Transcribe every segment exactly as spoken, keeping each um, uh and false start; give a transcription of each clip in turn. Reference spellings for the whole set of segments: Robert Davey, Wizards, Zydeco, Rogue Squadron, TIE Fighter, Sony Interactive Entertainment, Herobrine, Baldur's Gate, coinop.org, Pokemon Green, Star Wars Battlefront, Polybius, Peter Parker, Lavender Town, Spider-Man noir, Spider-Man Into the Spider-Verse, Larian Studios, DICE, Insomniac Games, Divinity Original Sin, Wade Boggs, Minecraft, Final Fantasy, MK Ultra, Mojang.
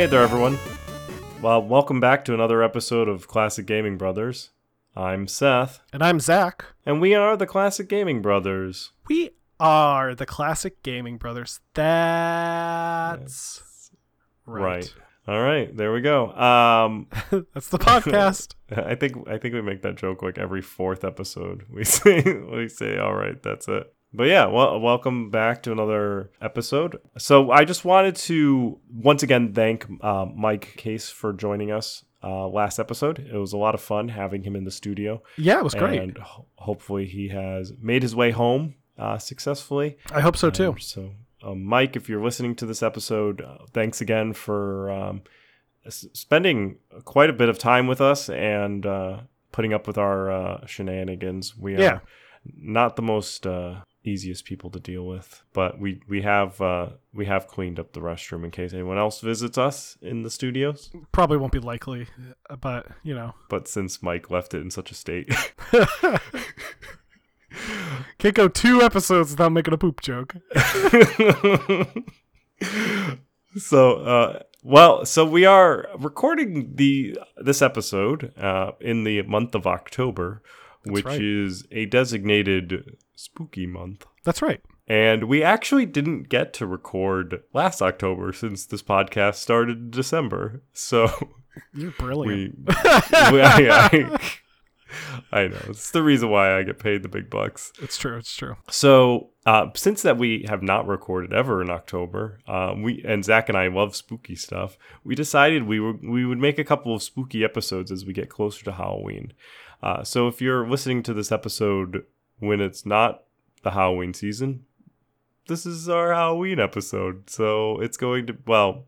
Hey there, everyone. Well, welcome back to another episode of Classic Gaming Brothers. I'm Seth. And I'm Zach. And we are the Classic Gaming Brothers. We are the Classic Gaming Brothers. That's yes. right. right. All right, there we go. Um, That's the podcast. I think I think we make that joke like every fourth episode. We say we say, all right, that's it. But yeah, well, welcome back to another episode. So I just wanted to once again thank uh, Mike Case for joining us uh, last episode. It was a lot of fun having him in the studio. Yeah, it was great. And ho- hopefully he has made his way home uh, successfully. I hope so too. Um, so. Uh, Mike, if you're listening to this episode, uh, thanks again for um, s- spending quite a bit of time with us and uh, putting up with our uh, shenanigans. We yeah. are not the most uh, easiest people to deal with, but we we have uh, we have cleaned up the restroom in case anyone else visits us in the studios. Probably won't be likely, but you know. But since Mike left it in such a state. Can't go two episodes without making a poop joke. so, uh, well, so we are recording the this episode uh, in the month of October, That's which right. is a designated spooky month. That's right. And we actually didn't get to record last October since this podcast started in December. So you're brilliant. We, we, I, I, I know. It's the reason why I get paid the big bucks. It's true. It's true. So uh, since that we have not recorded ever in October, um, we and Zach and I love spooky stuff. We decided we were, we would make a couple of spooky episodes as we get closer to Halloween. Uh, so if you're listening to this episode when it's not the Halloween season, this is our Halloween episode. So it's going to, well...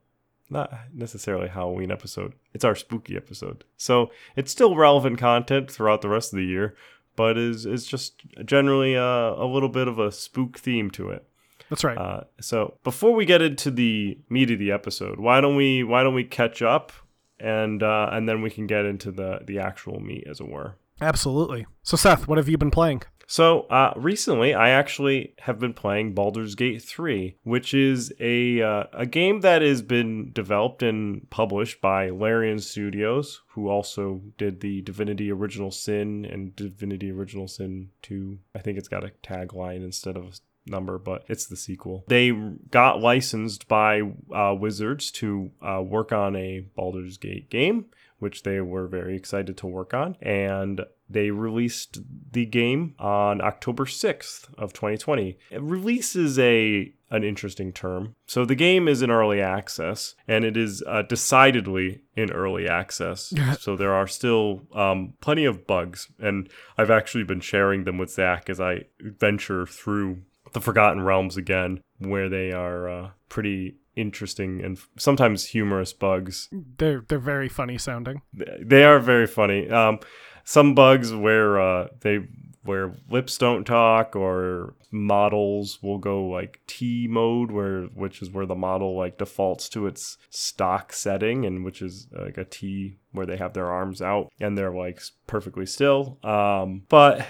not necessarily Halloween episode. It's our spooky episode. So it's still relevant content throughout the rest of the year, but is it's just generally a, a little bit of a spook theme to it. That's right. Uh, so before we get into the meat of the episode, why don't we why don't we catch up and uh, and then we can get into the the actual meat, as it were. Absolutely. So Seth, what have you been playing? So uh, recently, I actually have been playing Baldur's Gate three, which is a uh, a game that has been developed and published by Larian Studios, who also did the Divinity Original Sin and Divinity Original Sin two. I think it's got a tagline instead of a number, but it's the sequel. They got licensed by uh, Wizards to uh, work on a Baldur's Gate game, which they were very excited to work on, and they released the game on October sixth of twenty twenty. Release is a an interesting term. So the game is in early access, and it is uh, decidedly in early access. So there are still um, plenty of bugs, and I've actually been sharing them with Zach as I venture through the Forgotten Realms again, where they are uh, pretty interesting and sometimes humorous bugs. They're they're very funny sounding. They are very funny. Um, Some bugs where uh, they where lips don't talk, or models will go like T mode, where which is where the model like defaults to its stock setting, and which is like a T where they have their arms out and they're like perfectly still. Um, but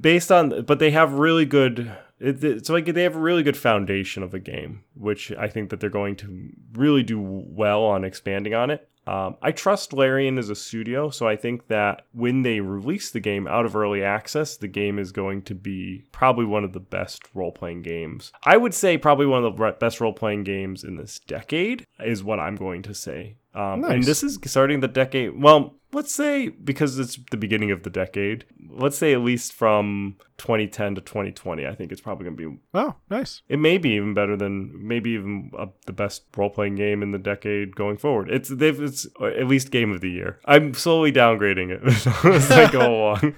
based on but they have really good. It's like they have a really good foundation of a game, which I think that they're going to really do well on expanding on it. Um, I trust Larian as a studio, so I think that when they release the game out of early access, the game is going to be probably one of the best role-playing games. I would say probably one of the best role-playing games in this decade is what I'm going to say. Um, nice. And this is starting the decade, well, let's say, because it's the beginning of the decade, let's say at least from twenty ten to twenty twenty, I think it's probably going to be... Oh, nice. It may be even better than, maybe even uh, the best role-playing game in the decade going forward. It's they've it's at least Game of the Year. I'm slowly downgrading it as I go along.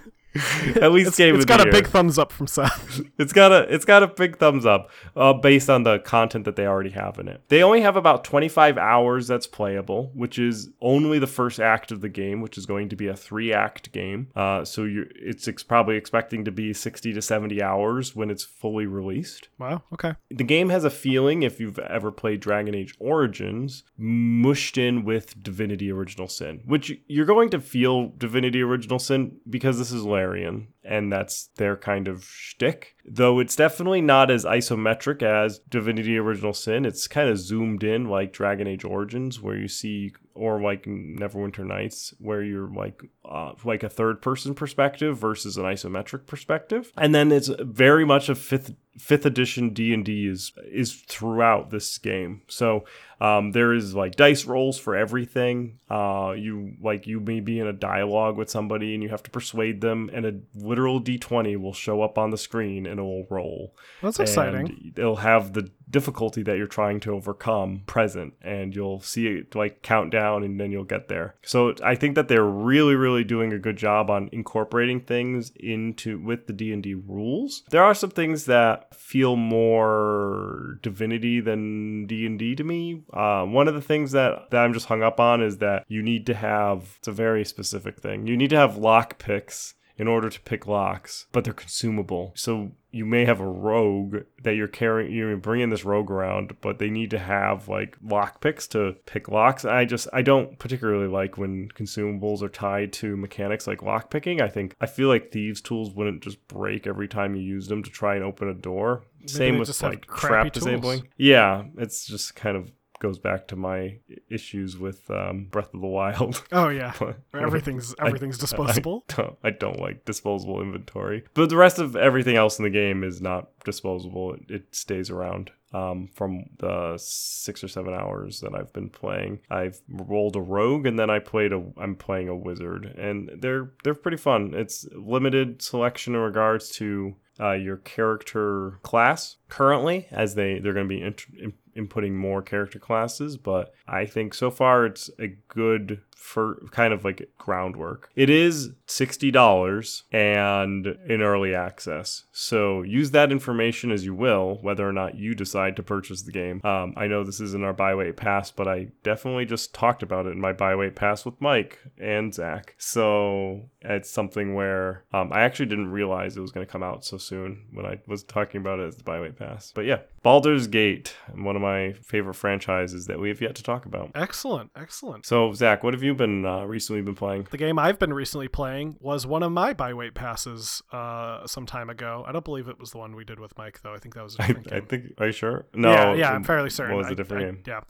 At least it's, Game it's of the Year. It's got a big thumbs up from Seth. It's got a it's got a big thumbs up uh, based on the content that they already have in it. They only have about twenty-five hours that's playable, which is only the first act of the game, which is going to be a three-act game. Uh, so you're, it's ex- probably expecting to be sixty to seventy hours when it's fully released. Wow, okay. The game has a feeling, if you've ever played Dragon Age Origins, mushed in with Divinity Original Sin, which you're going to feel Divinity Original Sin because this is Larian. and that's their kind of shtick. Though it's definitely not as isometric as Divinity Original Sin. It's kind of zoomed in like Dragon Age Origins, where you see, or like Neverwinter Nights, where you're like uh, like a third person perspective versus an isometric perspective. And then it's very much a fifth fifth edition D and D is is throughout this game. So um, there is like dice rolls for everything. Uh, you like you may be in a dialogue with somebody and you have to persuade them, and a literal D twenty will show up on the screen and it will roll. That's exciting. It'll have the difficulty that you're trying to overcome present, and you'll see it like count down, and then you'll get there. So I think that they're really, really doing a good job on incorporating things into with the D and D rules. There are some things that feel more Divinity than D and D to me. Uh, one of the things that, that I'm just hung up on is that you need to have, it's a very specific thing, you need to have lock picks in order to pick locks, but they're consumable. So you may have a rogue that you're carrying, you're bringing this rogue around, but they need to have like lock picks to pick locks. I just, I don't particularly like when consumables are tied to mechanics like lock picking. I think, I feel like thieves' tools wouldn't just break every time you use them to try and open a door. Maybe same with like trap disabling. Yeah, it's just kind of goes back to my issues with um, Breath of the Wild. Oh yeah, everything's everything's I, disposable. I don't, I don't like disposable inventory, but the rest of everything else in the game is not disposable. It, it stays around. Um, from the six or seven hours that I've been playing, I've rolled a rogue, and then I played a. I'm playing a wizard, and they're they're pretty fun. It's limited selection in regards to uh, your character class currently, as they they're going to be. Int- inputting more character classes, but I think so far it's a good for kind of like groundwork. It is sixty dollars and in early access, so use that information as you will, whether or not you decide to purchase the game. Um, I know this isn't our buy wait pass, but I definitely just talked about it in my buy wait pass with Mike and Zach. So it's something where um, I actually didn't realize it was going to come out so soon when I was talking about it as the buy wait pass. But yeah, Baldur's Gate, one of my favorite franchises that we have yet to talk about. Excellent, excellent. So Zach, what have you been uh, recently been playing? The game I've been recently playing was one of my buy wait passes uh, some time ago. I don't believe it was the one we did with Mike, though. I think that was a different I, game. I think, are you sure? No. Yeah, yeah, I'm fairly certain. What was a different I, game? I, yeah.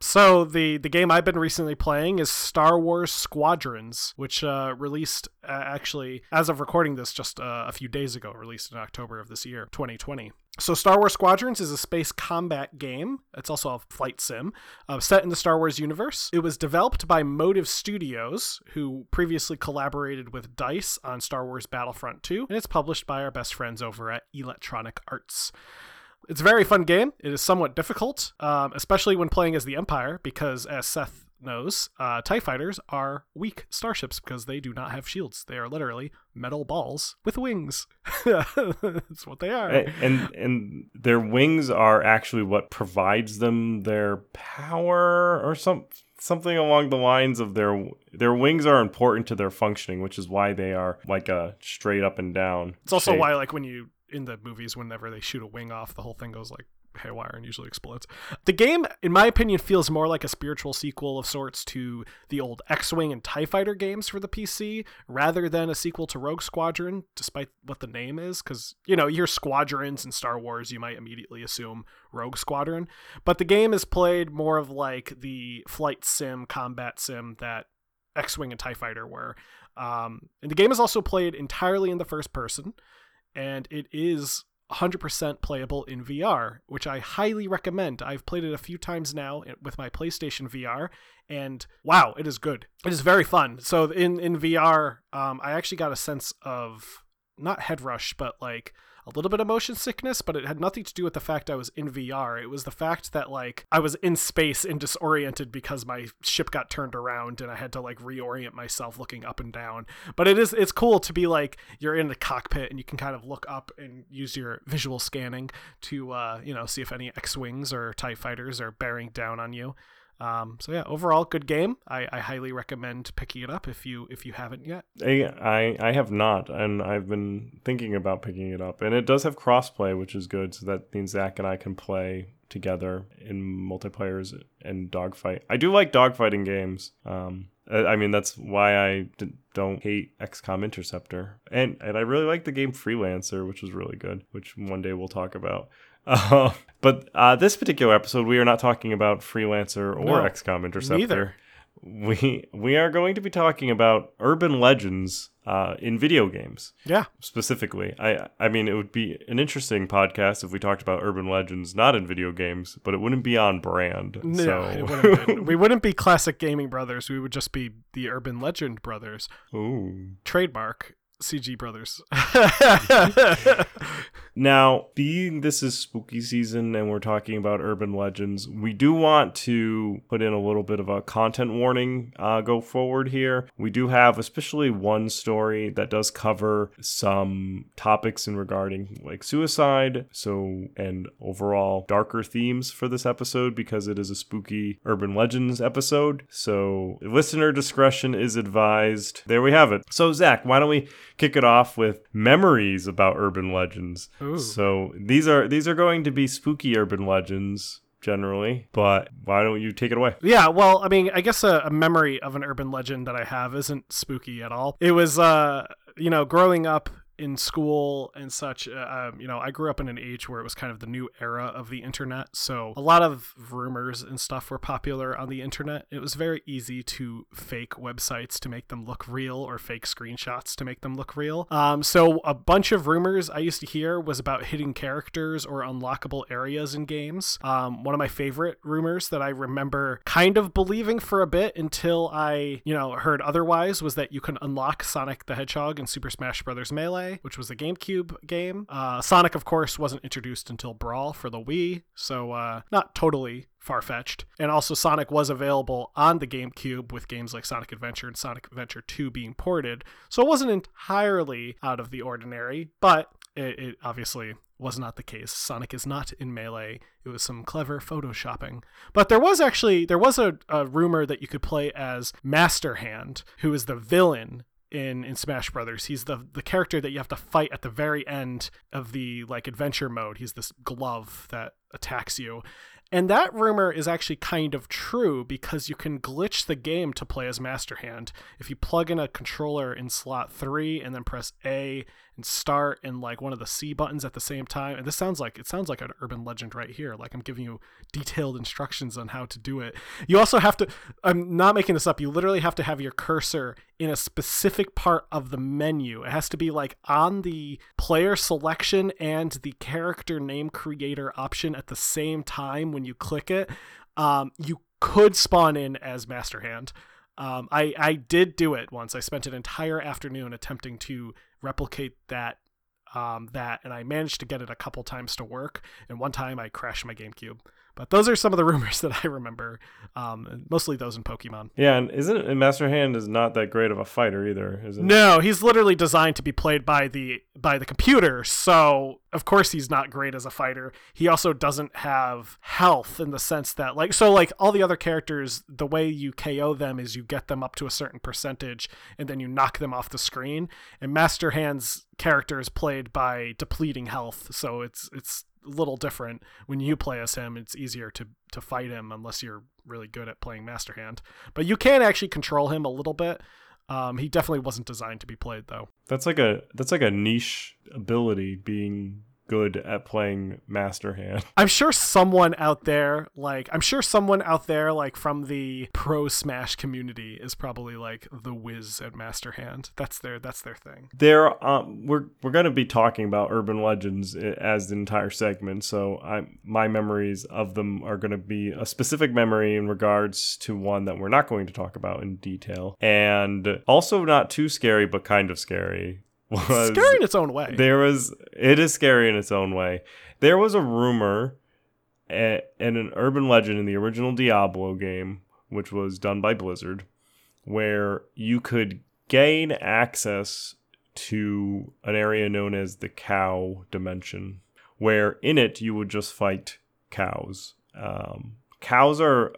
So the, the game I've been recently playing is Star Wars Squadrons, which uh, released uh, actually, as of recording this just uh, a few days ago, released in October of this year, twenty twenty. So Star Wars Squadrons is a space combat game. It's also a flight sim uh, set in the Star Wars universe. It was developed by Motive Studios, who previously collaborated with DICE on Star Wars Battlefront two, and it's published by our best friends over at Electronic Arts. It's a very fun game. It is somewhat difficult, um, especially when playing as the Empire, because as Seth knows, uh, TIE Fighters are weak starships because they do not have shields. They are literally metal balls with wings. That's what they are. And and their wings are actually what provides them their power, or some something along the lines of their their wings are important to their functioning, which is why they are like a straight up and down. It's also shape. Why, like when you in the movies, whenever they shoot a wing off, the whole thing goes like haywire and usually explodes. The game, in my opinion, feels more like a spiritual sequel of sorts to the old X-Wing and TIE Fighter games for the P C, rather than a sequel to Rogue Squadron, despite what the name is, because, you know, you hear Squadrons in Star Wars, you might immediately assume Rogue Squadron. But the game is played more of like the flight sim, combat sim that X-Wing and TIE Fighter were. Um, and the game is also played entirely in the first person, and it is one hundred percent playable in V R, which I highly recommend. I've played it a few times now with my PlayStation V R, and wow, it is good. It is very fun. So in, in V R, um, I actually got a sense of, not head rush, but like a little bit of motion sickness, but it had nothing to do with the fact I was in V R. It was the fact that like I was in space and disoriented because my ship got turned around and I had to like reorient myself looking up and down. But it is, it's cool to be like, you're in the cockpit and you can kind of look up and use your visual scanning to, uh, you know, see if any X-Wings or TIE Fighters are bearing down on you. Um, so yeah, overall good game. I, I highly recommend picking it up if you if you haven't yet. I, I I have not, and I've been thinking about picking it up. And it does have crossplay, which is good, so that means Zach and I can play together in multiplayers and dogfight. I do like dogfighting games. Um, I mean, that's why I d- don't hate X COM Interceptor. And and I really like the game Freelancer, which was really good, which one day we'll talk about. Uh, but uh, this particular episode, we are not talking about Freelancer or no, X COM Interceptor. Neither. We we are going to be talking about urban legends uh, in video games. Yeah. Specifically. I, I mean, it would be an interesting podcast if we talked about urban legends not in video games, but it wouldn't be on brand. No, so. it wouldn't be. We wouldn't be Classic Gaming Brothers. We would just be the Urban Legend Brothers. Ooh. Trademark. C G Brothers. Now, being this is spooky season and we're talking about urban legends, we do want to put in a little bit of a content warning uh, go forward here. We do have especially one story that does cover some topics in regarding like suicide, so and overall darker themes for this episode because it is a spooky urban legends episode. So listener discretion is advised. There we have it. So Zach, why don't we kick it off with memories about urban legends? Ooh. So these are these are going to be spooky urban legends generally, but why don't you take it away? Yeah, well, I mean, I guess a, a memory of an urban legend that I have isn't spooky at all. It was, uh, you know, growing up in school and such, uh, you know, I grew up in an age where it was kind of the new era of the internet. So a lot of rumors and stuff were popular on the internet. It was very easy to fake websites to make them look real or fake screenshots to make them look real. Um, so a bunch of rumors I used to hear was about hidden characters or unlockable areas in games. Um, one of my favorite rumors that I remember kind of believing for a bit until I, you know, heard otherwise was that you can unlock Sonic the Hedgehog in Super Smash Bros. Melee, which was a GameCube game. Uh, Sonic, of course, wasn't introduced until Brawl for the Wii, so uh, not totally far-fetched. And also Sonic was available on the GameCube with games like Sonic Adventure and Sonic Adventure two being ported, so it wasn't entirely out of the ordinary, but it, it obviously was not the case. Sonic is not in Melee. It was some clever photoshopping. But there was actually, there was a, a rumor that you could play as Master Hand, who is the villain in in Smash Brothers. He's the the character that you have to fight at the very end of the like adventure mode. He's this glove that attacks you. And that rumor is actually kind of true because you can glitch the game to play as Master Hand. If you plug in a controller in slot three and then press A and start and like one of the C buttons at the same time. And this sounds like, it sounds like an urban legend right here. Like I'm giving you detailed instructions on how to do it. You also have to, I'm not making this up. You literally have to have your cursor in a specific part of the menu. It has to be like on the player selection and the character name creator option at the same time. When you click it, um, you could spawn in as Master Hand. Um, I, I did do it once. I spent an entire afternoon attempting to replicate that, um, that, and I managed to get it a couple times to work. And one time I crashed my GameCube. But those are some of the rumors that I remember, um, mostly those in Pokemon. Yeah, and isn't it, and Master Hand is not that great of a fighter either, is it? No, he's literally designed to be played by the by the computer, so of course he's not great as a fighter. He also doesn't have health in the sense that, like, so like all the other characters, the way you K O them is you get them up to a certain percentage, and then you knock them off the screen. And Master Hand's character is played by depleting health, so it's it's. little different. When you play as him, it's easier to to fight him unless you're really good at playing Master Hand, but you can actually control him a little bit. Um he definitely wasn't designed to be played though. That's like a that's like a niche ability, being good at playing Master Hand. I'm sure someone out there like I'm sure someone out there like from the pro Smash community is probably like the whiz at Master Hand. That's their that's their thing. There um we're we're going to be talking about urban legends as the entire segment, so I my memories of them are going to be a specific memory in regards to one that we're not going to talk about in detail. And also not too scary but kind of scary. Was, scary in its own way. There was, it is scary in its own way. There was a rumor and an urban legend in the original Diablo game, which was done by Blizzard, where you could gain access to an area known as the Cow Dimension, where in it you would just fight cows. Um, cows are...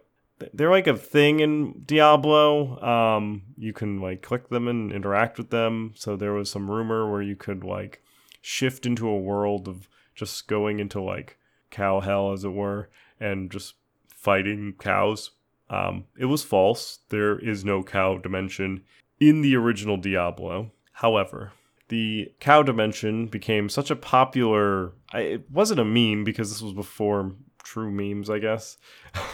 They're like a thing in Diablo. Um, you can like click them and interact with them. So there was some rumor where you could like shift into a world of just going into like cow hell, as it were, and just fighting cows. Um, it was false. There is no cow dimension in the original Diablo. However, the cow dimension became such a popular... I, it wasn't a meme because this was before true memes, I guess.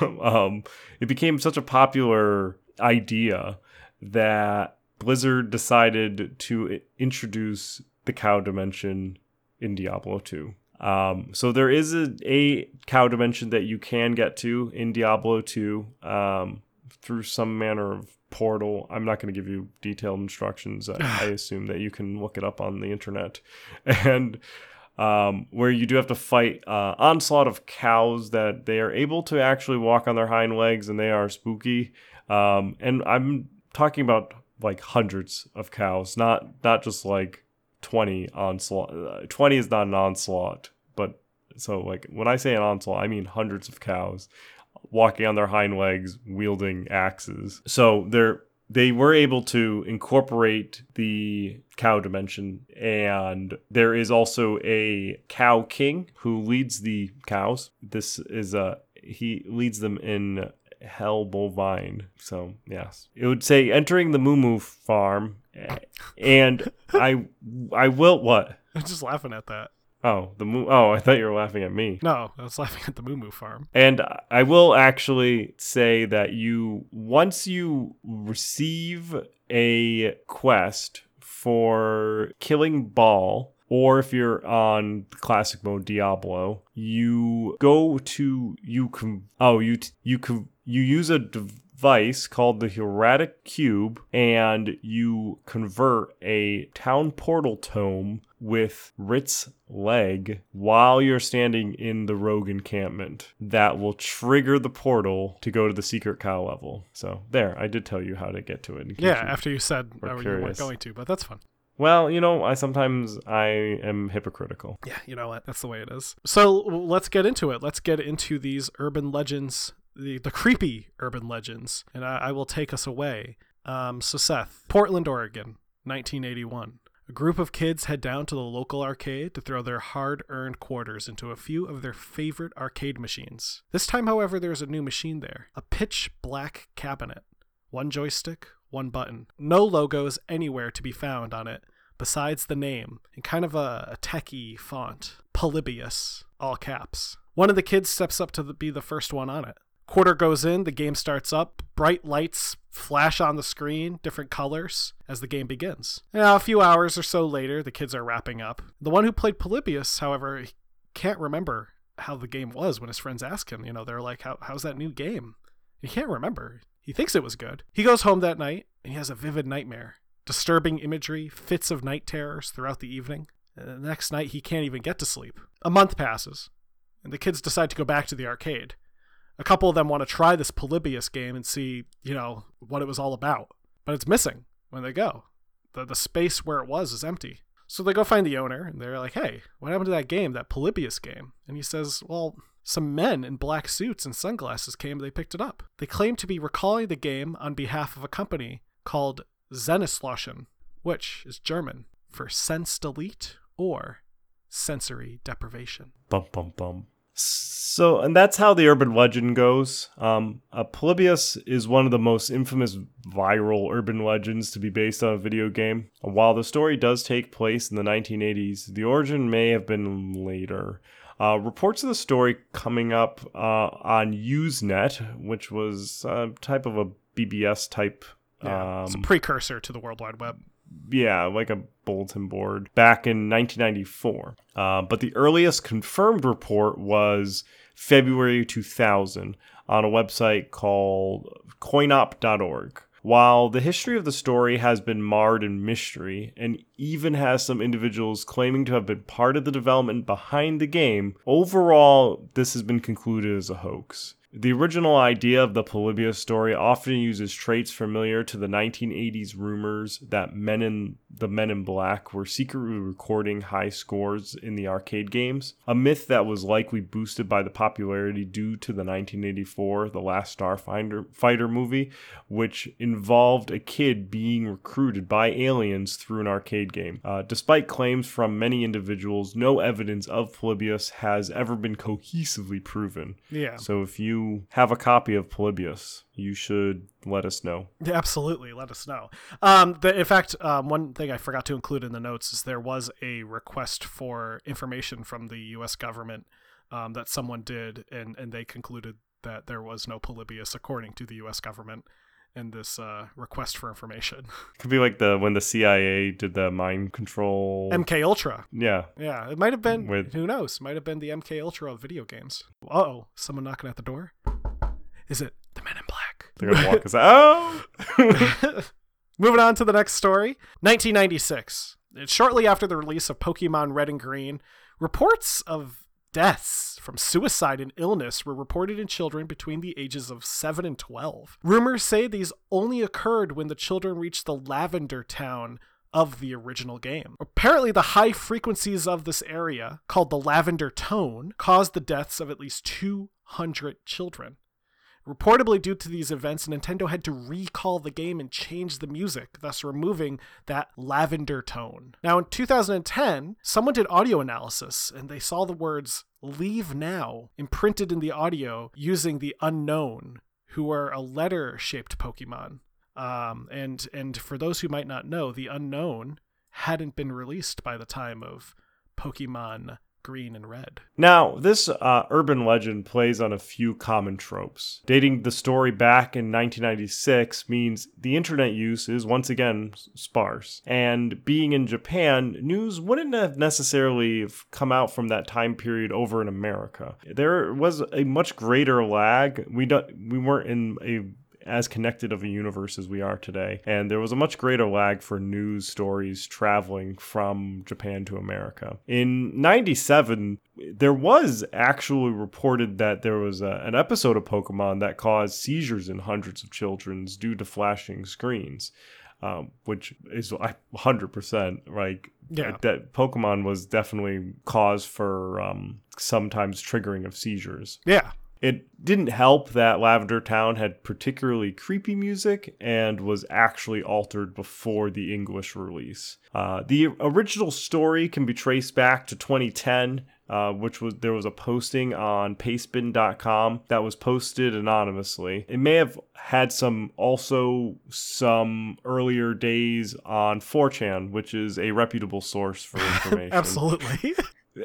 um, it became such a popular idea that Blizzard decided to introduce the cow dimension in Diablo two. Um, so there is a, a cow dimension that you can get to in Diablo two um, through some manner of portal. I'm not going to give you detailed instructions. I, I assume that you can look it up on the internet. And um, where you do have to fight uh, onslaught of cows that they are able to actually walk on their hind legs, and they are spooky. Um, and I'm talking about like hundreds of cows, not not just like twenty onslaught. twenty is not an onslaught, but so like when I say an onslaught, I mean hundreds of cows walking on their hind legs, wielding axes. So they're they were able to incorporate the cow dimension, and there is also a cow king who leads the cows. This is a he leads them in Hell Bovine. So yes, it would say entering the Moo Moo farm, and I I will what? I'm just laughing at that. Oh, the Moo. Oh, I thought you were laughing at me. No, I was laughing at the Moo Moo farm. And I will actually say that you once you receive a quest for killing Ball, or if you're on classic mode Diablo, you go to you com- oh you t- you com- you use a device called the Hieratic Cube, and you convert a town portal tome with Rit's leg while you're standing in the rogue encampment. That will trigger the portal to go to the secret cow level. So there, I did tell you how to get to it. Yeah, after you said you weren't going to, but that's fun. Well, you know, I sometimes I am hypocritical. Yeah, you know what? That's the way it is. So let's get into it. Let's get into these urban legends, the, the creepy urban legends, and I, I will take us away. Um, so Seth, Portland, Oregon, nineteen eighty-one. A group of kids head down to the local arcade to throw their hard-earned quarters into a few of their favorite arcade machines. This time, however, there is a new machine there, a pitch-black cabinet. One joystick, one button. No logos anywhere to be found on it, besides the name, and kind of a, a techie font. Polybius, all caps. One of the kids steps up to the, be the first one on it. Quarter goes in, the game starts up, bright lights flash on the screen, different colors, as the game begins. Now, a few hours or so later, the kids are wrapping up. The one who played Polybius, however, can't remember how the game was when his friends ask him. You know, they're like, how, how's that new game? He can't remember. He thinks it was good. He goes home that night, and he has a vivid nightmare. Disturbing imagery, fits of night terrors throughout the evening. And the next night, he can't even get to sleep. A month passes, and the kids decide to go back to the arcade. A couple of them want to try this Polybius game and see, you know, what it was all about. But it's missing when they go. The, the space where it was is empty. So they go find the owner, and they're like, hey, what happened to that game, that Polybius game? And he says, well... some men in black suits and sunglasses came, they picked it up. They claimed to be recalling the game on behalf of a company called Zenisloschen, which is German for sense delete or sensory deprivation. Bum, bum, bum. So, and that's how the urban legend goes. Um, uh, Polybius is one of the most infamous viral urban legends to be based on a video game. While the story does take place in the nineteen eighties, the origin may have been later. Uh, reports of the story coming up uh, on Usenet, which was a type of a B B S type. Yeah, um, it's a precursor to the World Wide Web. Yeah, like a bulletin board back in nineteen ninety-four. Uh, but the earliest confirmed report was February two thousand on a website called coinop dot org. While the history of the story has been marred in mystery, and even has some individuals claiming to have been part of the development behind the game, overall, this has been concluded as a hoax. The original idea of the Polybius story often uses traits familiar to the nineteen eighties rumors that men in the Men in Black were secretly recording high scores in the arcade games, a myth that was likely boosted by the popularity due to the nineteen eighty-four The Last Starfighter fighter movie, which involved a kid being recruited by aliens through an arcade game. Uh, despite claims from many individuals, no evidence of Polybius has ever been cohesively proven. Yeah. So if you have a copy of Polybius, you should let us know. Absolutely, let us know. Um, the, in fact, um, one thing I forgot to include in the notes is there was a request for information from the U S government um, that someone did, and, and they concluded that there was no Polybius according to the U S government in this uh, request for information. It could be like the when the C I A did the mind control... M K Ultra. Yeah. Yeah, it might have been, With... who knows, might have been the M K Ultra of video games. Uh-oh, someone knocking at the door? Is it the Men in Black? They're going to walk us out. Oh! Moving on to the next story. nineteen ninety-six. It's shortly after the release of Pokemon Red and Green. Reports of deaths from suicide and illness were reported in children between the ages of seven and twelve. Rumors say these only occurred when the children reached the Lavender Town of the original game. Apparently, the high frequencies of this area, called the Lavender Tone, caused the deaths of at least two hundred children. Reportedly due to these events, Nintendo had to recall the game and change the music, thus removing that lavender tone. Now, in two thousand ten, someone did audio analysis, and they saw the words, "Leave now," imprinted in the audio using the Unknown, who are a letter-shaped Pokemon. Um, and, and for those who might not know, the Unknown hadn't been released by the time of Pokemon Green and Red. Now, this uh, urban legend plays on a few common tropes. Dating the story back in nineteen ninety-six means the internet use is once again sparse. And being in Japan, news wouldn't have necessarily come out from that time period over in America. There was a much greater lag. We don't, we weren't in a as connected of a universe as we are today. And there was a much greater lag for news stories traveling from Japan to America. In ninety-seven, there was actually reported that there was a, an episode of Pokemon that caused seizures in hundreds of children due to flashing screens, um, which is one hundred percent like... Yeah, that Pokemon was definitely cause for um, sometimes triggering of seizures. Yeah. It didn't help that Lavender Town had particularly creepy music and was actually altered before the English release. Uh, the original story can be traced back to twenty ten, uh, which was there was a posting on pastebin dot com that was posted anonymously. It may have had some also some earlier days on four chan, which is a reputable source for information. Absolutely.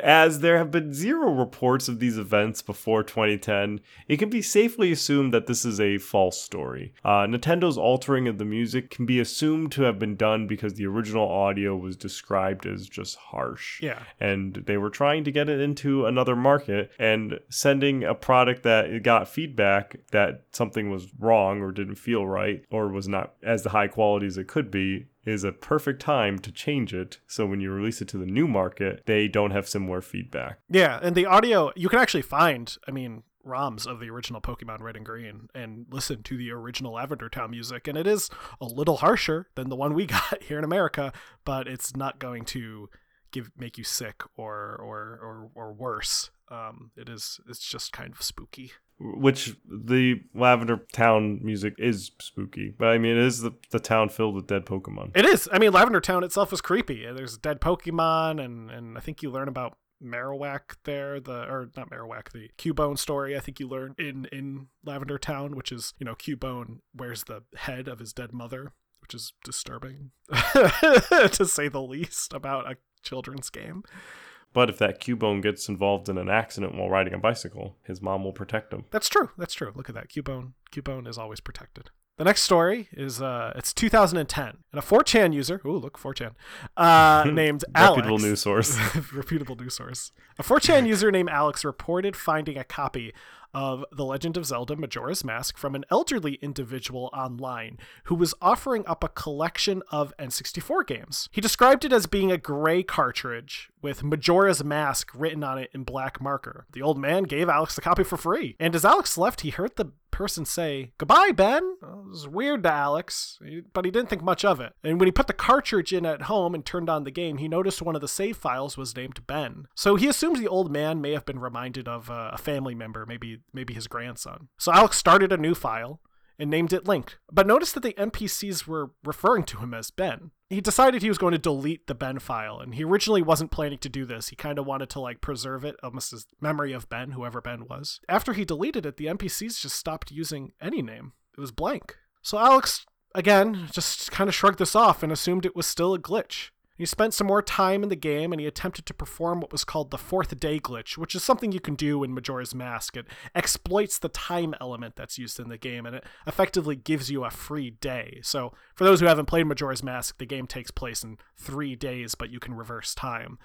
As there have been zero reports of these events before twenty ten, it can be safely assumed that this is a false story. Uh, Nintendo's altering of the music can be assumed to have been done because the original audio was described as just harsh. Yeah. And they were trying to get it into another market, and sending a product that it got feedback that something was wrong or didn't feel right or was not as high quality as it could be is a perfect time to change it, so when you release it to the new market, they don't have similar feedback. Yeah, and the audio, you can actually find, I mean, ROMs of the original Pokemon Red and Green and listen to the original Lavender Town music, and it is a little harsher than the one we got here in America, but it's not going to give make you sick or or or, or worse. Um, it is, it's just kind of spooky. Which the Lavender Town music is spooky. But I mean, it is the, the town filled with dead Pokemon. It is. I mean, Lavender Town itself is creepy. There's dead Pokemon, and, and I think you learn about Marowak there, the or not Marowak, the Cubone story. I think you learn in, in Lavender Town, which is, you know, Cubone wears the head of his dead mother, which is disturbing, to say the least, about a children's game. But if that Cubone gets involved in an accident while riding a bicycle, his mom will protect him. That's true. That's true. Look at that. Cubone. Cubone is always protected. The next story is, uh, it's two thousand ten. And a four chan user, ooh, look, four chan, uh, named Alex. Reputable news source. Reputable news source. A four chan user named Alex reported finding a copy of The Legend of Zelda Majora's Mask from an elderly individual online who was offering up a collection of N sixty-four games. He described it as being a gray cartridge with Majora's Mask written on it in black marker. The old man gave Alex the copy for free. And as Alex left, he heard the person say, "Goodbye, Ben." Well, it was weird to Alex, but he didn't think much of it. And when he put the cartridge in at home and turned on the game, he noticed one of the save files was named Ben. So he assumed the old man may have been reminded of uh, a family member, maybe maybe his grandson. So Alex started a new file and named it Link, but noticed that the N P Cs were referring to him as Ben. He decided he was going to delete the Ben file, and he originally wasn't planning to do this. He kind of wanted to, like, preserve it, almost his memory of Ben, whoever Ben was. After he deleted it, the N P Cs just stopped using any name. it was blank. So Alex, again, just kind of shrugged this off and assumed it was still a glitch. He spent some more time in the game, and he attempted to perform what was called the fourth day glitch, which is something you can do in Majora's Mask. It exploits the time element that's used in the game, and it effectively gives you a free day. So for those who haven't played Majora's Mask, the game takes place in three days, but you can reverse time.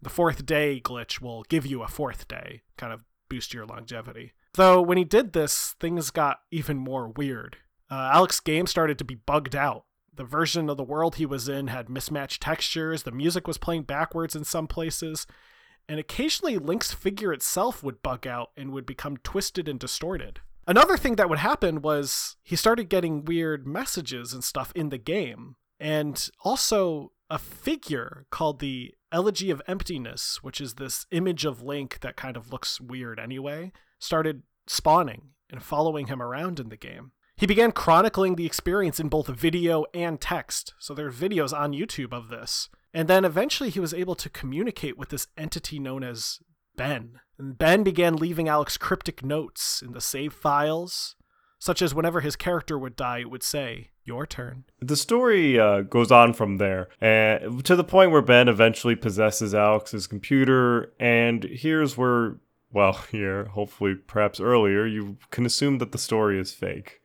The fourth day glitch will give you a fourth day, kind of boost your longevity. Though when he did this, things got even more weird. Uh, Alex's game started to be bugged out. The version of the world he was in had mismatched textures, the music was playing backwards in some places, and occasionally Link's figure itself would bug out and would become twisted and distorted. Another thing that would happen was he started getting weird messages and stuff in the game, and also a figure called the Elegy of Emptiness, which is this image of Link that kind of looks weird anyway, started spawning and following him around in the game. He began chronicling the experience in both video and text, so there are videos on YouTube of this. And then eventually he was able to communicate with this entity known as Ben. And Ben began leaving Alex cryptic notes in the save files, such as whenever his character would die, it would say, "Your turn." The story uh, goes on from there, uh, to the point where Ben eventually possesses Alex's computer, and here's where... well, here, hopefully, perhaps earlier, you can assume that the story is fake.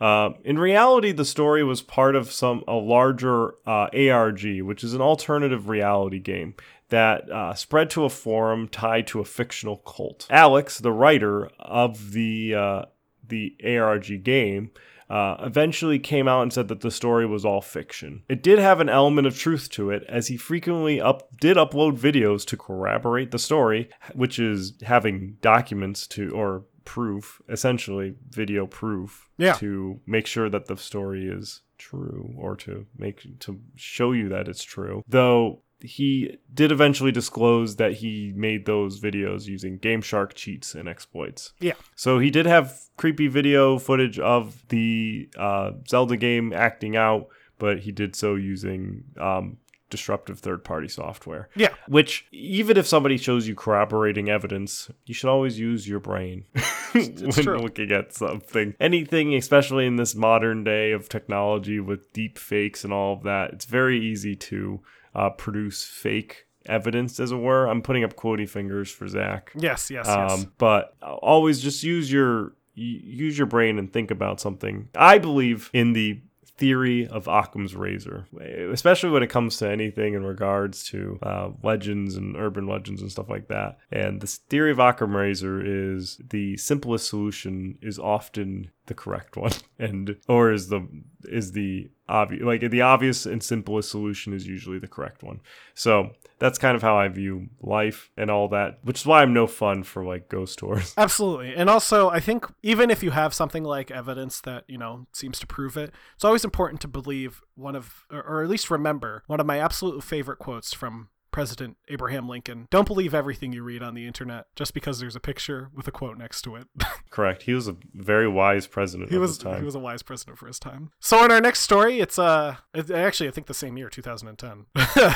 Uh, in reality, the story was part of some a larger uh, A R G, which is an alternative reality game that uh, spread to a forum tied to a fictional cult. Alex, the writer of the uh, the A R G game, uh, eventually came out and said that the story was all fiction. It did have an element of truth to it, as he frequently up did upload videos to corroborate the story, which is having documents to, or proof, essentially video proof, yeah, to make sure that the story is true, or to make to show you that it's true. Though he did eventually disclose that he made those videos using GameShark cheats and exploits. Yeah. So he did have creepy video footage of the uh, Zelda game acting out, but he did so using um, disruptive third-party software. Yeah. Which, even if somebody shows you corroborating evidence, you should always use your brain when true. looking at something. Anything, especially in this modern day of technology with deep fakes and all of that, it's very easy to... Uh, produce fake evidence, as it were. I'm putting up quotey fingers for Zach. Yes, yes, um, yes. But always just use your use your brain and think about something. I believe in the theory of Occam's razor, especially when it comes to anything in regards to uh, legends and urban legends and stuff like that. And this theory of Occam's razor is the simplest solution is often the correct one, and or is the is the obvious, like the obvious and simplest solution is usually the correct one. So that's kind of how I view life and all that, which is why I'm no fun for like ghost tours. Absolutely. And also, I think even if you have something like evidence that, you know, seems to prove it, it's always important to believe one of, or, or at least remember one of my absolute favorite quotes from President Abraham Lincoln: "Don't believe everything you read on the internet just because there's a picture with a quote next to it." Correct. He was a very wise president. He was. His time. He was a wise president for his time. So in our next story, it's uh, it, actually I think the same year, two thousand ten.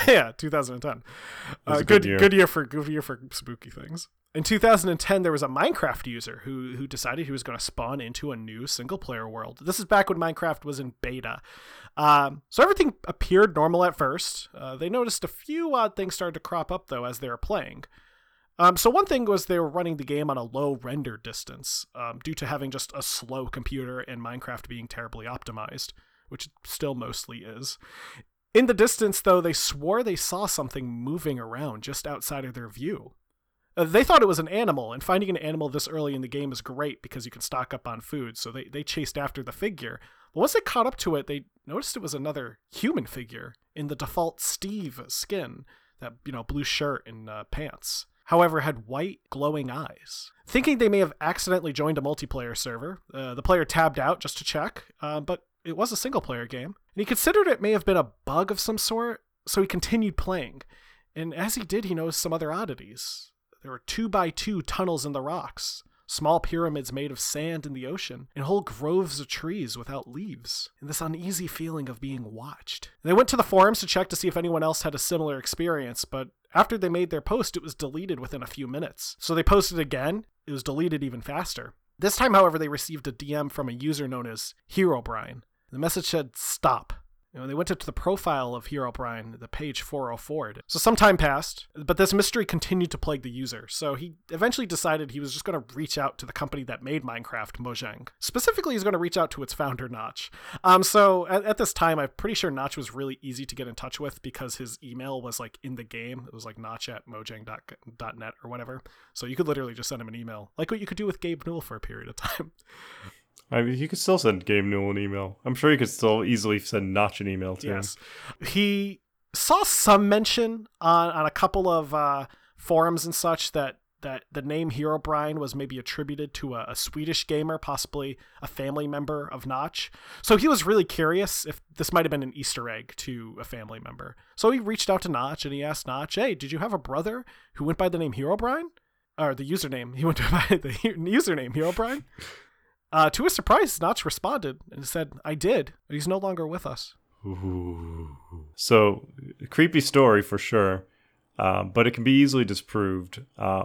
Yeah, two thousand ten. Uh, good, good year. good year for good year for spooky things. In two thousand ten, there was a Minecraft user who who decided he was going to spawn into a new single-player world. This is back when Minecraft was in beta. Um, so everything appeared normal at first. Uh, they noticed a few odd things started to crop up, though, as they were playing. Um, so one thing was they were running the game on a low render distance um, due to having just a slow computer and Minecraft being terribly optimized, which it still mostly is. In the distance, though, they swore they saw something moving around just outside of their view. Uh, they thought it was an animal, and finding an animal this early in the game is great because you can stock up on food, so they, they chased after the figure. But once they caught up to it, they noticed it was another human figure in the default Steve skin, that, you know, blue shirt and uh, pants. However, had white, glowing eyes. Thinking they may have accidentally joined a multiplayer server, uh, the player tabbed out just to check, uh, but it was a single-player game, and he considered it may have been a bug of some sort, so he continued playing. And as he did, he noticed some other oddities. There were two by two tunnels in the rocks, small pyramids made of sand in the ocean, and whole groves of trees without leaves, and this uneasy feeling of being watched. And they went to the forums to check to see if anyone else had a similar experience, but after they made their post, it was deleted within a few minutes. So they posted again, it was deleted even faster. This time, however, they received a D M from a user known as Herobrine. The message said, "Stop." And when they went up to the profile of Herobrine, the page four oh four. So some time passed, but this mystery continued to plague the user. So he eventually decided he was just going to reach out to the company that made Minecraft, Mojang. Specifically, he's going to reach out to its founder, Notch. Um, so at, at this time, I'm pretty sure Notch was really easy to get in touch with because his email was like in the game. It was like notch at mojang dot net or whatever. So you could literally just send him an email, like what you could do with Gabe Newell for a period of time. I mean, you could still send Gabe Newell an email. I'm sure you could still easily send Notch an email to yes. him. He saw some mention on, on a couple of uh, forums and such that, that the name Herobrine was maybe attributed to a, a Swedish gamer, possibly a family member of Notch. So he was really curious if this might have been an Easter egg to a family member. So he reached out to Notch and he asked Notch, "Hey, did you have a brother who went by the name Herobrine?" Or the username. He went by the username Herobrine. Uh, to his surprise, Notch responded and said, "I did, but he's no longer with us." Ooh. So, a creepy story for sure, uh, but it can be easily disproved. Uh,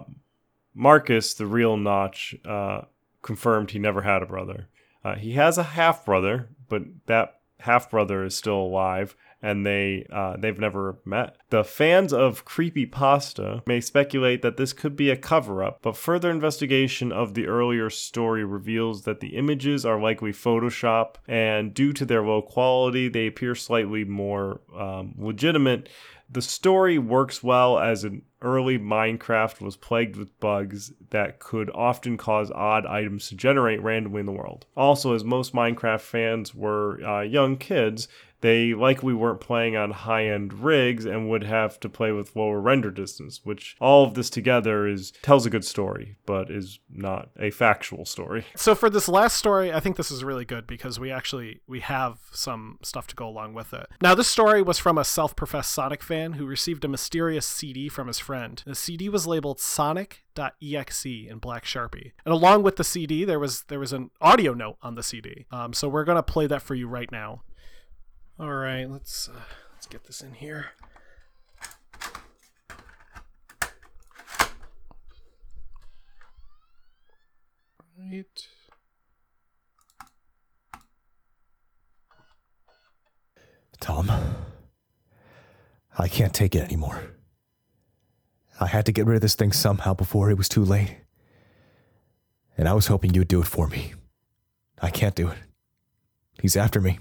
Marcus, the real Notch, uh, confirmed he never had a brother. Uh, he has a half-brother, but that half-brother is still alive, and they, uh, they've never met. The fans of creepypasta may speculate that this could be a cover-up, but further investigation of the earlier story reveals that the images are likely Photoshop, and due to their low quality, they appear slightly more um, legitimate. The story works well as an early Minecraft was plagued with bugs that could often cause odd items to generate randomly in the world. Also, as most Minecraft fans were uh, young kids, they likely weren't playing on high-end rigs and would have to play with lower render distance, which all of this together is tells a good story, but is not a factual story. So for this last story, I think this is really good because we actually we have some stuff to go along with it. Now, this story was from a self-professed Sonic fan who received a mysterious C D from his friend. The C D was labeled Sonic dot E X E in black Sharpie. And along with the C D, there was there was an audio note on the C D. Um, so we're going to play that for you right now. All right, let's uh, let's get this in here. Right. Tom, I can't take it anymore. I had to get rid of this thing somehow before it was too late. And I was hoping you'd do it for me. I can't do it. He's after me.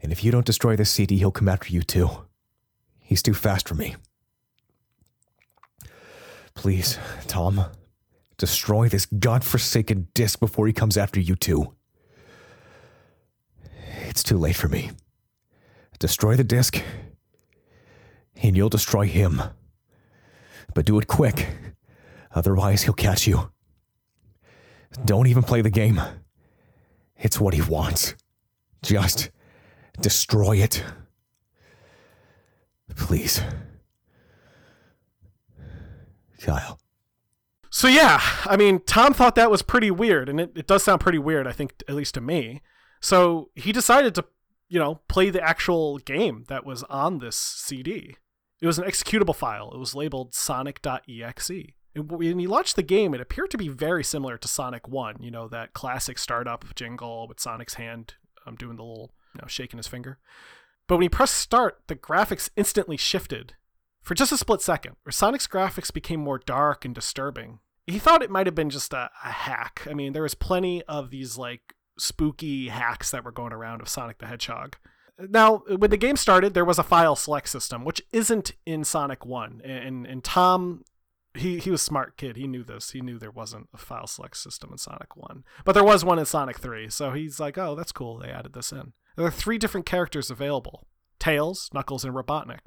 And if you don't destroy this C D, he'll come after you too. He's too fast for me. Please, Tom, destroy this godforsaken disc before he comes after you too. It's too late for me. Destroy the disc, and you'll destroy him. But do it quick, otherwise he'll catch you. Don't even play the game. It's what he wants. Just... destroy it. Please. Kyle. So yeah, I mean, Tom thought that was pretty weird, and it, it does sound pretty weird, I think, at least to me. So he decided to, you know, play the actual game that was on this C D. It was an executable file. It was labeled Sonic dot E X E. When you launched the game, it appeared to be very similar to Sonic one, you know, that classic startup jingle with Sonic's hand um, doing the little... you know, shaking his finger. But when he pressed start, the graphics instantly shifted for just a split second, where Sonic's graphics became more dark and disturbing. He thought it might have been just a, a hack. I mean, there was plenty of these like spooky hacks that were going around of Sonic the Hedgehog. Now, when the game started, there was a file select system, which isn't in Sonic one. And and Tom, he, he was a smart kid. He knew this. He knew there wasn't a file select system in Sonic one. But there was one in Sonic three. So he's like, oh, that's cool. They added this in. There are three different characters available: Tails, Knuckles, and Robotnik.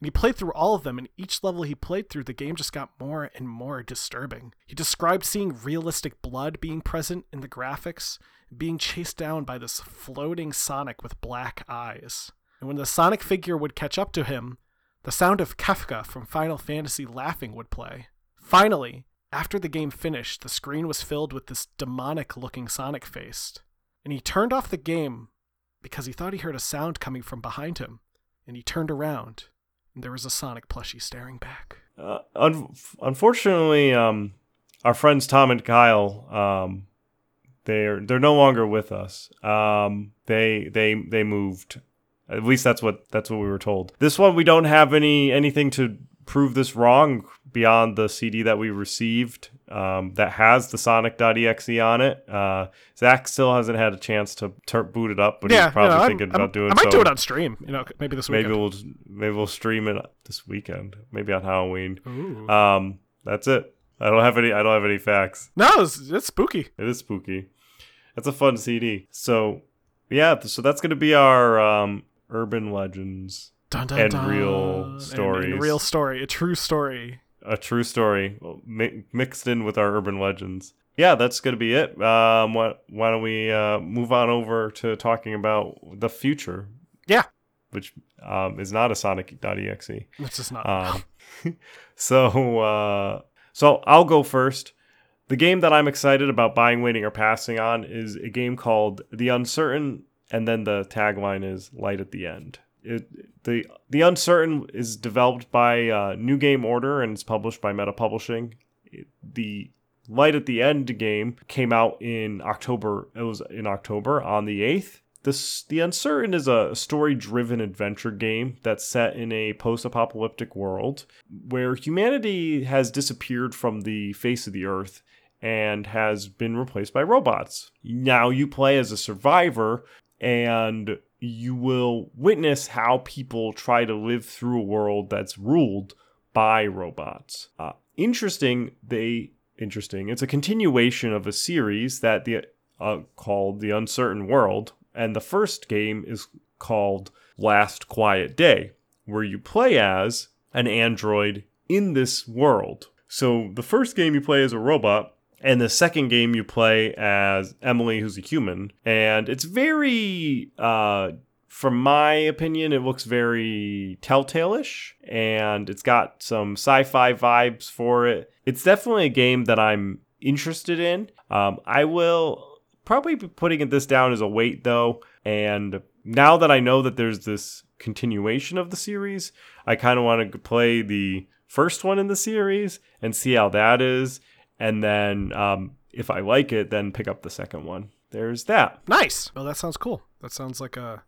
And he played through all of them, and each level he played through, the game just got more and more disturbing. He described seeing realistic blood being present in the graphics, being chased down by this floating Sonic with black eyes. And when the Sonic figure would catch up to him, the sound of Kefka from Final Fantasy laughing would play. Finally, after the game finished, the screen was filled with this demonic-looking Sonic face. And he turned off the game because he thought he heard a sound coming from behind him, and he turned around, and there was a Sonic plushie staring back. Uh, un- unfortunately, um, our friends Tom and Kyle um, They're they're no longer with us. Um, they they they moved. At least that's what that's what we were told. This one, we don't have any anything to prove this wrong beyond the C D that we received um, that has the Sonic.exe on it. Uh, Zach still hasn't had a chance to ter- boot it up, but yeah, he's probably no, thinking I'm, about I'm, doing. I might so. do it on stream. You know, maybe this weekend. Maybe we'll maybe we'll stream it this weekend. Maybe on Halloween. Ooh. Um, that's it. I don't have any. I don't have any facts. No, it's, it's spooky. It is spooky. That's a fun C D. So yeah, so that's gonna be our um, urban legends. Dun, dun, and dun. real stories. And, and real story. A true story. A true story mi- mixed in with our urban legends. Yeah, that's going to be it. Um, what, why don't we uh, move on over to talking about the future? Yeah. Which um, is not a Sonic.exe. It's just not. Um, so, uh, so I'll go first. The game that I'm excited about buying, waiting, or passing on is a game called The Uncertain. And then the tagline is Light at the End. It, the The Uncertain is developed by uh, New Game Order and it's published by Meta Publishing. It, the Light at the End game came out in October. It was in October on the eighth. This The Uncertain is a story-driven adventure game that's set in a post-apocalyptic world where humanity has disappeared from the face of the earth and has been replaced by robots. Now you play as a survivor and you will witness how people try to live through a world that's ruled by robots. Uh, interesting, they interesting. It's a continuation of a series that the uh, called The Uncertain World, and the first game is called Last Quiet Day, where you play as an android in this world. So the first game you play as a robot, and the second game you play as Emily, who's a human. And it's very, uh, from my opinion, it looks very Telltale-ish. And it's got some sci-fi vibes for it. It's definitely a game that I'm interested in. Um, I will probably be putting this down as a wait, though. And now that I know that there's this continuation of the series, I kind of want to play the first one in the series and see how that is. And then um, if I like it, then pick up the second one. There's that. Nice. Well, that sounds cool. That sounds like a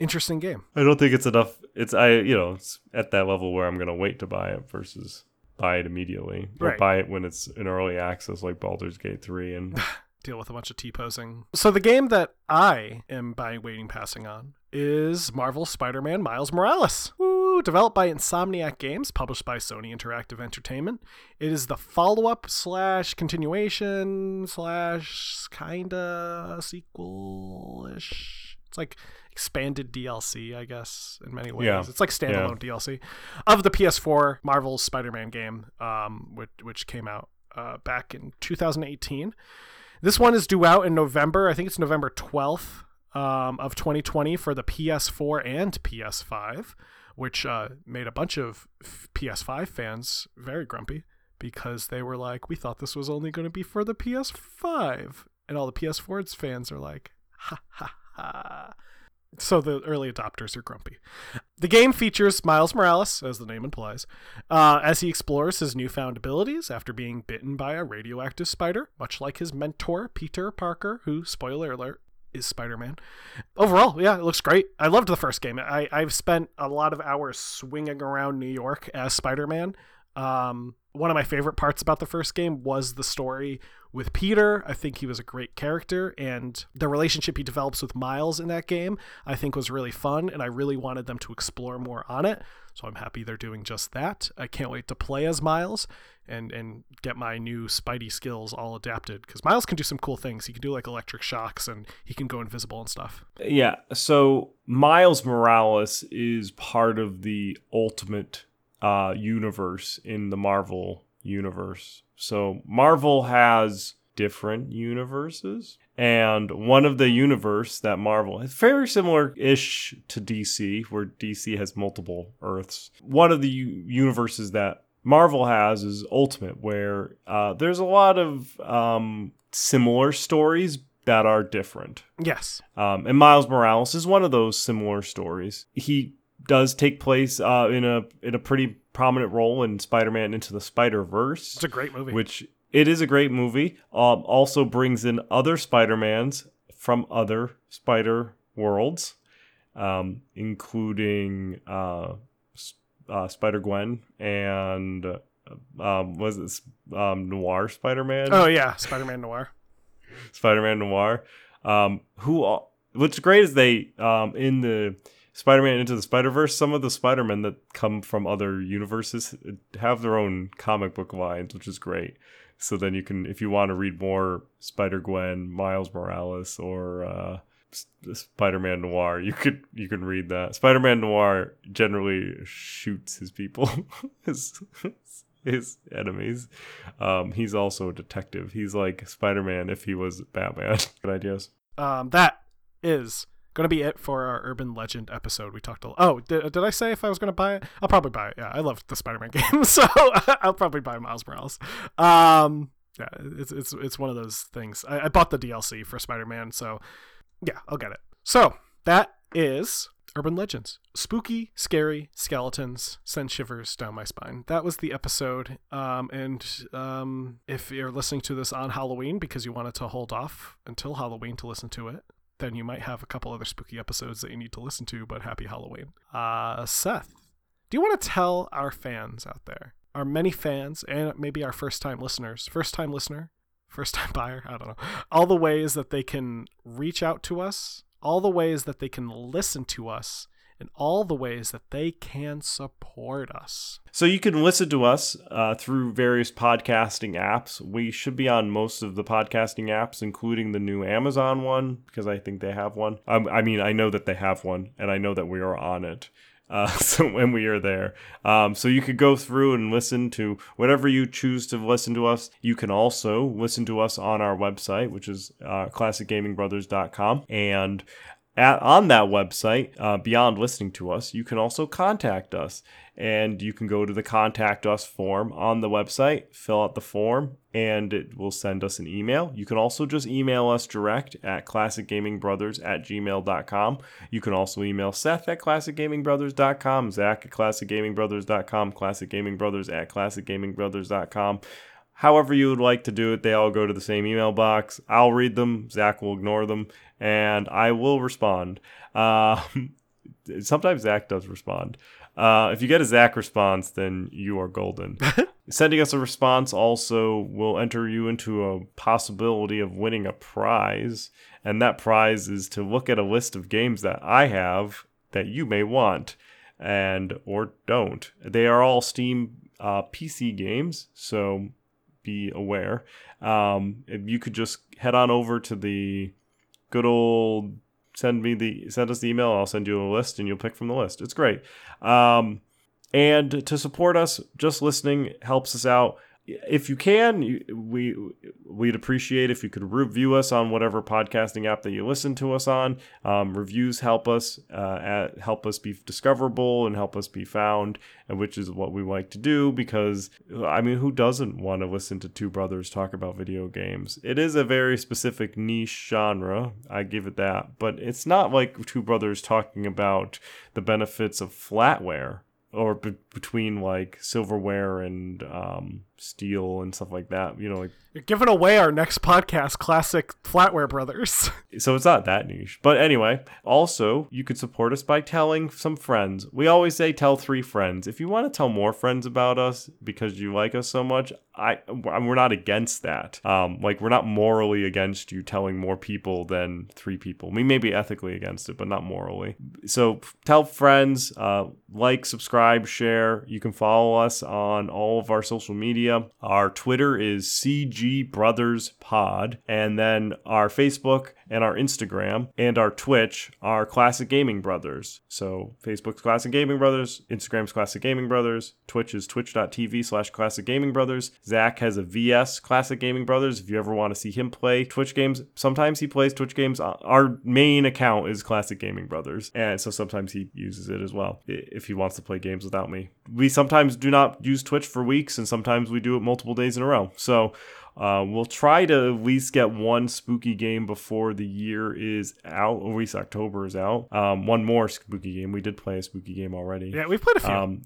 interesting game. I don't think it's enough. It's I, you know, it's at that level where I'm gonna wait to buy it versus buy it immediately. Right. Or buy it when it's in early access, like Baldur's Gate three, and deal with a bunch of T-posing. So the game that I am buying, waiting, passing on is Marvel's Spider-Man Miles Morales. Woo! Developed by Insomniac Games, published by Sony Interactive Entertainment. It is the follow-up slash continuation slash kinda sequel-ish. It's like expanded D L C, I guess, in many ways. Yeah. It's like standalone yeah. D L C of the P S four Marvel's Spider-Man game, um, which, which came out uh, back in two thousand eighteen. This one is due out in November. I think it's November twelfth um, of twenty twenty for the P S four and P S five, which uh, made a bunch of P S five fans very grumpy because they were like, we thought this was only going to be for the P S five. And all the P S four fans are like, ha, ha, ha. So the early adopters are grumpy. The game features Miles Morales, as the name implies, uh, as he explores his newfound abilities after being bitten by a radioactive spider, much like his mentor, Peter Parker, who, spoiler alert, is Spider-Man. Overall, yeah, it looks great. I loved the first game. I, I've spent a lot of hours swinging around New York as Spider-Man. Um, one of my favorite parts about the first game was the story with Peter. I think he was a great character, and the relationship he develops with Miles in that game, I think was really fun, and I really wanted them to explore more on it. So I'm happy they're doing just that. I can't wait to play as Miles and, and get my new Spidey skills all adapted, because Miles can do some cool things. He can do like electric shocks, and he can go invisible and stuff. Yeah. So Miles Morales is part of the Ultimate Uh, universe in the Marvel universe. So Marvel has different universes, and one of the universe that Marvel is very similar-ish to D C, where D C has multiple Earths. One of the u- universes that Marvel has is Ultimate, where uh, there's a lot of um, similar stories that are different. Yes. Um, and Miles Morales is one of those similar stories. He does take place uh, in a in a pretty prominent role in Spider-Man Into the Spider-Verse. It's a great movie. Which It is a great movie. Um, also brings in other Spider-Mans from other Spider worlds, um, including uh, uh, Spider Gwen and uh, um, was it um, Noir Spider-Man? Oh yeah, Spider-Man Noir. Spider-Man Noir. Um, who? What's great is they um, in the Spider-Man Into the Spider-Verse, some of the Spider-Men that come from other universes have their own comic book lines, which is great. So then you can, if you want to read more Spider-Gwen, Miles Morales, or uh, Spider-Man Noir, you could you can read that. Spider-Man Noir generally shoots his people, his, his enemies. Um, he's also a detective. He's like Spider-Man if he was Batman. Good ideas. Um, that is going to be it for our Urban Legend episode. We talked a lot. Oh, did, did I say if I was going to buy it? I'll probably buy it. Yeah, I love the Spider-Man game, so I'll probably buy Miles Morales. Um, yeah, it's it's it's one of those things. I, I bought the D L C for Spider-Man, so yeah, I'll get it. So that is Urban Legends. Spooky, scary skeletons send shivers down my spine. That was the episode. Um, and um, if you're listening to this on Halloween because you wanted to hold off until Halloween to listen to it, then you might have a couple other spooky episodes that you need to listen to, but happy Halloween. Uh, Seth, do you want to tell our fans out there, our many fans, and maybe our first-time listeners, first-time listener, first-time buyer, I don't know, all the ways that they can reach out to us, all the ways that they can listen to us, and all the ways that they can support us? So you can listen to us uh, through various podcasting apps. We should be on most of the podcasting apps, including the new Amazon one, because I think they have one. Um, I mean, I know that they have one, and I know that we are on it. Uh, so when we are there. Um, so you could go through and listen to whatever you choose to listen to us. You can also listen to us on our website, which is uh, classic gaming brothers dot com. And At, on that website, uh, beyond listening to us, you can also contact us. And you can go to the Contact Us form on the website, fill out the form, and it will send us an email. You can also just email us direct at classic gaming brothers at gmail dot com. You can also email Seth at classic gaming brothers dot com, Zach at classic gaming brothers dot com, classicgamingbrothers at classic gaming brothers dot com. However you would like to do it, they all go to the same email box. I'll read them, Zach will ignore them, and I will respond. Uh, sometimes Zach does respond. Uh, if you get a Zach response, then you are golden. Sending us a response also will enter you into a possibility of winning a prize, and that prize is to look at a list of games that I have that you may want and or don't. They are all Steam uh, P C games, so be aware. Um, you could just head on over to the good old send me the send us the email. I'll send you a list and you'll pick from the list. It's great. Um, and to support us, just listening helps us out. If you can, you, we we'd appreciate if you could review us on whatever podcasting app that you listen to us on. Um, reviews help us uh, at, help us be discoverable and help us be found, which is what we like to do, because, I mean, who doesn't want to listen to two brothers talk about video games? It is a very specific niche genre, I give it that, but it's not like two brothers talking about the benefits of flatware or be- between, like, silverware and um, steel and stuff like that. You know, like, you're giving away our next podcast, Classic Flatware Brothers. So it's not that niche. But anyway, also, you could support us by telling some friends. We always say tell three friends. If you want to tell more friends about us because you like us so much, I we're not against that. Um, like, we're not morally against you telling more people than three people. We may be ethically against it, but not morally. So tell friends, uh, like, subscribe, share. You can follow us on all of our social media. Our Twitter is C G Brothers Pod, and then our Facebook and our Instagram and our Twitch are Classic Gaming Brothers. So Facebook's Classic Gaming Brothers, Instagram's Classic Gaming Brothers, Twitch is twitch dot t v slash Classic Gaming Brothers. Zach has a V S Classic Gaming Brothers. If you ever want to see him play Twitch games, sometimes he plays Twitch games. Our main account is Classic Gaming Brothers, and so sometimes he uses it as well if he wants to play games without me. We sometimes do not use Twitch for weeks, and sometimes we do it multiple days in a row. So Uh, we'll try to at least get one spooky game before the year is out, or at least October is out. Um, one more spooky game. We did play a spooky game already. Yeah, we've played a few. Um,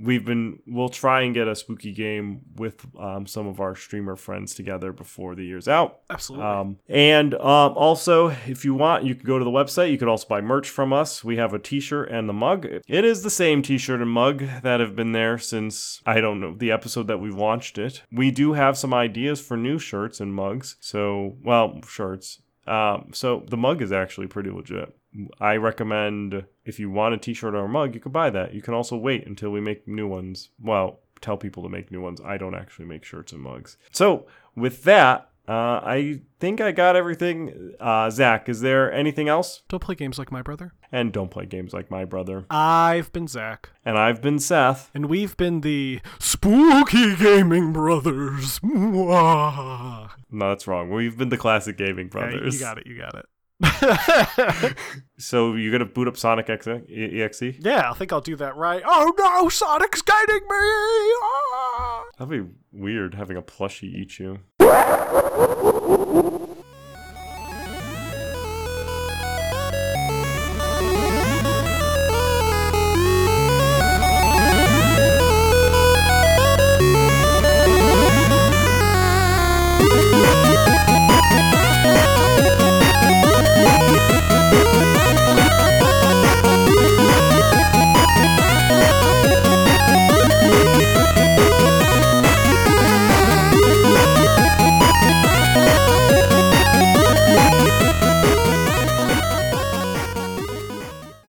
we've been we'll try and get a spooky game with um, some of our streamer friends together before the year's out. Absolutely. Um, and um, also, if you want, you can go to the website. You can also buy merch from us. We have a t-shirt and the mug. It is the same t-shirt and mug that have been there since, I don't know, the episode that we've launched it. We do have some ideas for new shirts and mugs. So, well, shirts. Um, so the mug is actually pretty legit. I recommend if you want a t-shirt or a mug, you can buy that. You can also wait until we make new ones. Well, tell people to make new ones. I don't actually make shirts and mugs. So with that, uh, I think I got everything. Uh, Zach, is there anything else? Don't play games like my brother. And don't play games like my brother. I've been Zach. And I've been Seth. And we've been the Spooky Gaming Brothers. Mwah. No, that's wrong. We've been the Classic Gaming Brothers. Yeah, you got it. You got it. So you're gonna boot up Sonic dot E X E? Yeah, I think I'll do that right. Oh no, Sonic's guiding me! Ah! That'd be weird having a plushie eat you.